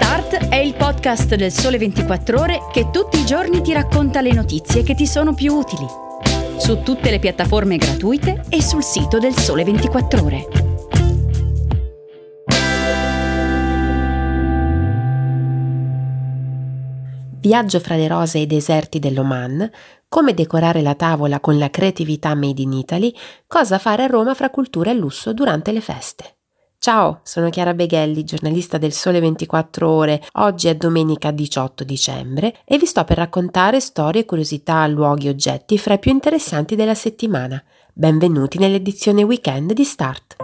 Start è il podcast del Sole 24 Ore che tutti i giorni ti racconta le notizie che ti sono più utili. Su tutte le piattaforme gratuite e sul sito del Sole 24 Ore. Viaggio fra le rose e i deserti dell'Oman, come decorare la tavola con la creatività made in Italy, cosa fare a Roma fra cultura e lusso durante le feste. Ciao, sono Chiara Beghelli, giornalista del Sole 24 Ore. Oggi è domenica 18 dicembre e vi sto per raccontare storie, curiosità, luoghi e oggetti fra i più interessanti della settimana. Benvenuti nell'edizione weekend di Start.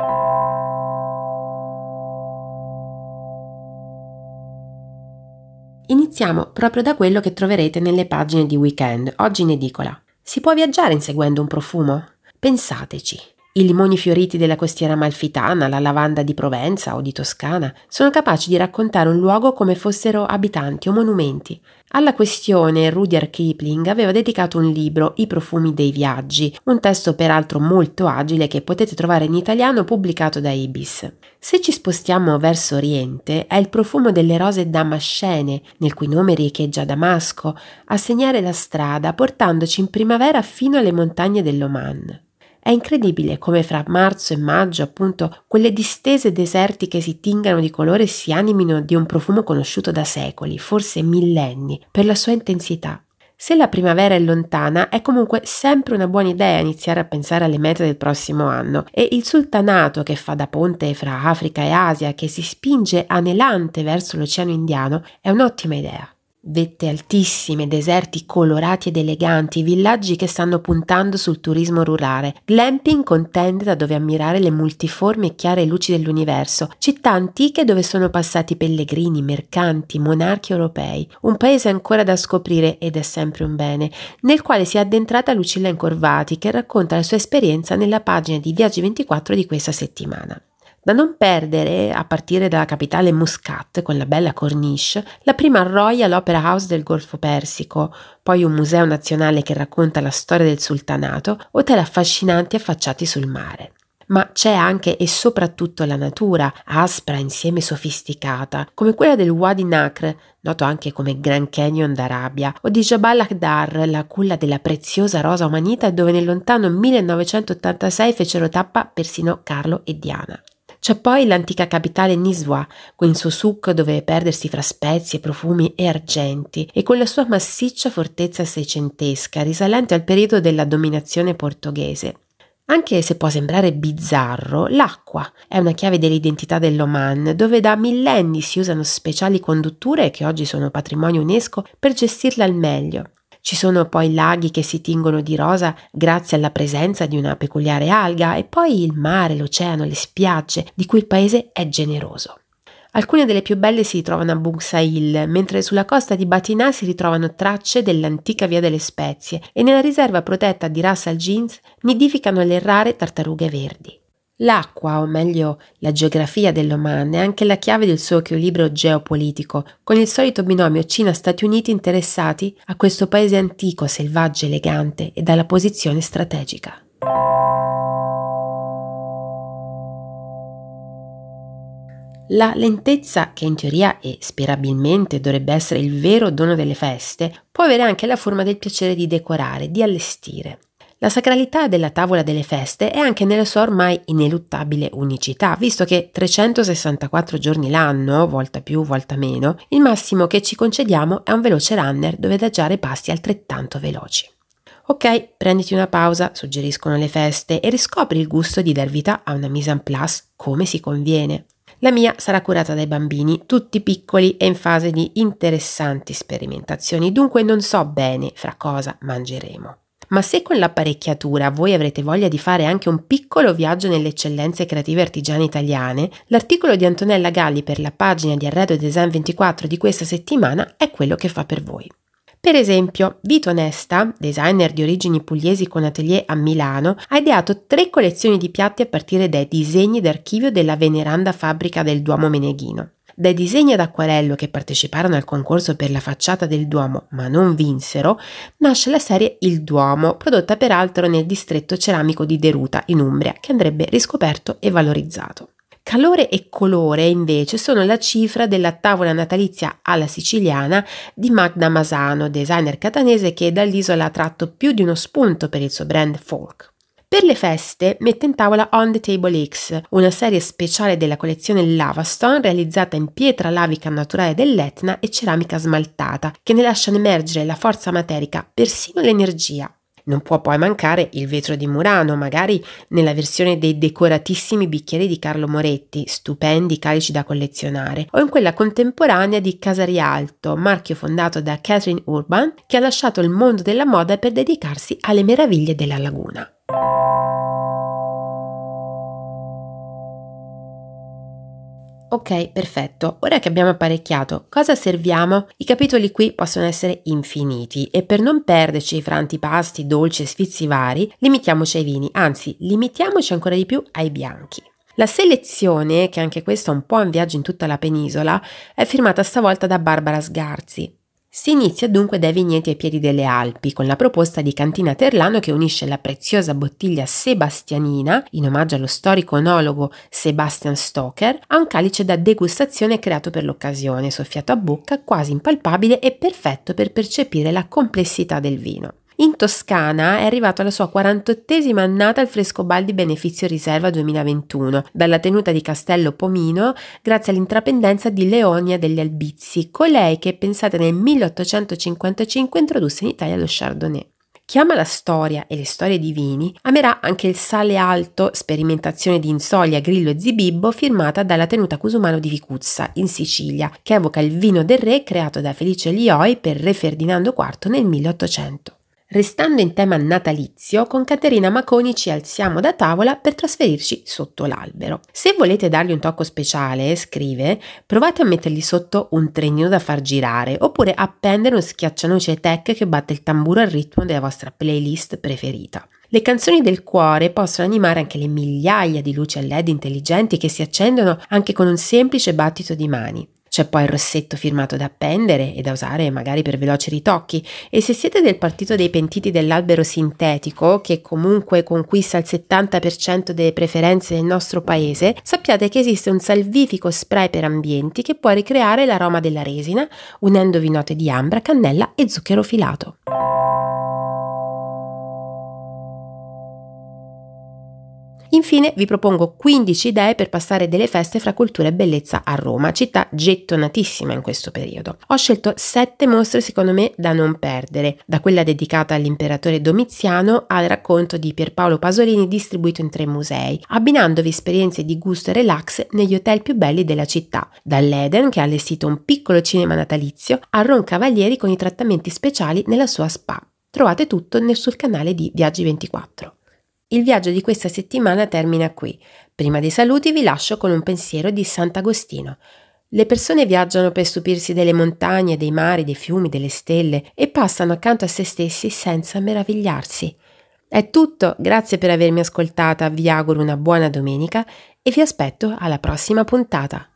Iniziamo proprio da quello che troverete nelle pagine di Weekend, oggi in edicola. Si può viaggiare inseguendo un profumo? Pensateci. I limoni fioriti della costiera amalfitana, la lavanda di Provenza o di Toscana sono capaci di raccontare un luogo come fossero abitanti o monumenti. Alla questione Rudyard Kipling aveva dedicato un libro, I profumi dei viaggi, un testo peraltro molto agile che potete trovare in italiano pubblicato da Ibis. Se ci spostiamo verso oriente è il profumo delle rose damascene, nel cui nome riecheggia Damasco, a segnare la strada portandoci in primavera fino alle montagne dell'Oman. È incredibile come fra marzo e maggio, appunto, quelle distese desertiche si tingano di colore e si animino di un profumo conosciuto da secoli, forse millenni, per la sua intensità. Se la primavera è lontana, è comunque sempre una buona idea iniziare a pensare alle mete del prossimo anno e il sultanato che fa da ponte fra Africa e Asia, che si spinge anelante verso l'Oceano Indiano, è un'ottima idea. Vette altissime, deserti colorati ed eleganti, villaggi che stanno puntando sul turismo rurale, glamping con tende da dove ammirare le multiformi e chiare luci dell'universo, città antiche dove sono passati pellegrini, mercanti, monarchi europei, un paese ancora da scoprire ed è sempre un bene, nel quale si è addentrata Lucilla Incorvati che racconta la sua esperienza nella pagina di Viaggi 24 di questa settimana. Da non perdere, a partire dalla capitale Muscat con la bella corniche, la prima Royal Opera House del Golfo Persico, poi un museo nazionale che racconta la storia del sultanato, hotel affascinanti affacciati sul mare. Ma c'è anche e soprattutto la natura, aspra insieme sofisticata, come quella del Wadi Nacre, noto anche come Grand Canyon d'Arabia, o di Jabal Akdar, la culla della preziosa rosa umanita dove nel lontano 1986 fecero tappa persino Carlo e Diana. C'è poi l'antica capitale Nizwa, con il suo souk dove perdersi fra spezie, profumi e argenti, e con la sua massiccia fortezza seicentesca, risalente al periodo della dominazione portoghese. Anche se può sembrare bizzarro, l'acqua è una chiave dell'identità dell'Oman, dove da millenni si usano speciali condutture che oggi sono patrimonio UNESCO per gestirla al meglio. Ci sono poi laghi che si tingono di rosa grazie alla presenza di una peculiare alga e poi il mare, l'oceano, le spiagge di cui il paese è generoso. Alcune delle più belle si trovano a Bungsa Hill, mentre sulla costa di Batinà si ritrovano tracce dell'antica via delle spezie e nella riserva protetta di Russell Jeans nidificano le rare tartarughe verdi. L'acqua, o meglio la geografia dell'Oman, è anche la chiave del suo equilibrio geopolitico, con il solito binomio Cina-Stati Uniti interessati a questo paese antico, selvaggio, elegante e dalla posizione strategica. La lentezza, che in teoria e sperabilmente dovrebbe essere il vero dono delle feste, può avere anche la forma del piacere di decorare, di allestire. La sacralità della tavola delle feste è anche nella sua ormai ineluttabile unicità, visto che 364 giorni l'anno, volta più, volta meno, il massimo che ci concediamo è un veloce runner dove adagiare passi altrettanto veloci. Ok, prenditi una pausa, suggeriscono le feste, e riscopri il gusto di dar vita a una mise en place come si conviene. La mia sarà curata dai bambini, tutti piccoli e in fase di interessanti sperimentazioni, dunque non so bene fra cosa mangeremo. Ma se con l'apparecchiatura voi avrete voglia di fare anche un piccolo viaggio nelle eccellenze creative artigiane italiane, l'articolo di Antonella Galli per la pagina di Arredo e Design 24 di questa settimana è quello che fa per voi. Per esempio, Vito Onesta, designer di origini pugliesi con atelier a Milano, ha ideato 3 collezioni di piatti a partire dai disegni d'archivio della veneranda fabbrica del Duomo Meneghino. Dai disegni ad acquarello che parteciparono al concorso per la facciata del Duomo, ma non vinsero, nasce la serie Il Duomo, prodotta peraltro nel distretto ceramico di Deruta, in Umbria, che andrebbe riscoperto e valorizzato. Calore e colore invece sono la cifra della tavola natalizia alla siciliana di Magda Masano, designer catanese che dall'isola ha tratto più di uno spunto per il suo brand Folk. Per le feste mette in tavola On the Table X, una serie speciale della collezione Lavastone realizzata in pietra lavica naturale dell'Etna e ceramica smaltata, che ne lasciano emergere la forza materica, persino l'energia. Non può poi mancare il vetro di Murano, magari nella versione dei decoratissimi bicchieri di Carlo Moretti, stupendi calici da collezionare, o in quella contemporanea di Casarialto, marchio fondato da Catherine Urban, che ha lasciato il mondo della moda per dedicarsi alle meraviglie della laguna. Ok, perfetto. Ora che abbiamo apparecchiato, cosa serviamo? I capitoli qui possono essere infiniti e per non perderci fra antipasti, dolci e sfizi vari, limitiamoci ai vini, anzi, limitiamoci ancora di più ai bianchi. La selezione, che anche questa è un po' un viaggio in tutta la penisola, è firmata stavolta da Barbara Sgarzi. Si inizia dunque dai vigneti ai piedi delle Alpi, con la proposta di Cantina Terlano che unisce la preziosa bottiglia Sebastianina, in omaggio allo storico enologo Sebastian Stoker, a un calice da degustazione creato per l'occasione, soffiato a bocca, quasi impalpabile e perfetto per percepire la complessità del vino. In Toscana è arrivato alla sua 48esima annata il Frescobaldi Beneficio Riserva 2021, dalla tenuta di Castello Pomino, grazie all'intraprendenza di Leonia degli Albizi, colei che, pensate, nel 1855 introdusse in Italia lo Chardonnay. Chi ama la storia e le storie di vini amerà anche il Sale Alto, sperimentazione di Insolia, Grillo e Zibibbo, firmata dalla tenuta Cusumano di Vicuzza, in Sicilia, che evoca il vino del re creato da Felice Lioi per re Ferdinando IV nel 1800. Restando in tema natalizio, con Caterina Maconi ci alziamo da tavola per trasferirci sotto l'albero. Se volete dargli un tocco speciale, scrive, provate a mettergli sotto un trenino da far girare, oppure appendere uno schiaccianoce tech che batte il tamburo al ritmo della vostra playlist preferita. Le canzoni del cuore possono animare anche le migliaia di luci a LED intelligenti che si accendono anche con un semplice battito di mani. C'è poi il rossetto firmato da appendere e da usare magari per veloci ritocchi, e se siete del partito dei pentiti dell'albero sintetico, che comunque conquista il 70% delle preferenze del nostro paese, sappiate che esiste un salvifico spray per ambienti che può ricreare l'aroma della resina, unendovi note di ambra, cannella e zucchero filato. Infine vi propongo 15 idee per passare delle feste fra cultura e bellezza a Roma, città gettonatissima in questo periodo. Ho scelto 7 mostre secondo me da non perdere, da quella dedicata all'imperatore Domiziano al racconto di Pierpaolo Pasolini distribuito in 3 musei, abbinandovi esperienze di gusto e relax negli hotel più belli della città, dall'Eden che ha allestito un piccolo cinema natalizio a Roncavalieri con i trattamenti speciali nella sua spa. Trovate tutto sul canale di Viaggi24. Il viaggio di questa settimana termina qui. Prima dei saluti vi lascio con un pensiero di Sant'Agostino. Le persone viaggiano per stupirsi delle montagne, dei mari, dei fiumi, delle stelle e passano accanto a se stessi senza meravigliarsi. È tutto, grazie per avermi ascoltata, vi auguro una buona domenica e vi aspetto alla prossima puntata.